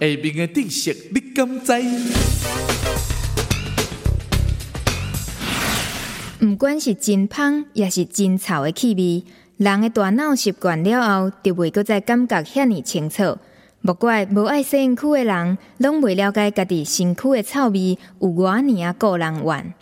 下面的知识你敢知？不管是真香也是真臭的气味，人的大脑习惯了后，就袂再感觉遐尼清楚。莫怪无爱洗身躯的人，拢袂了解家己身躯的臭味有偌尼啊个人怨。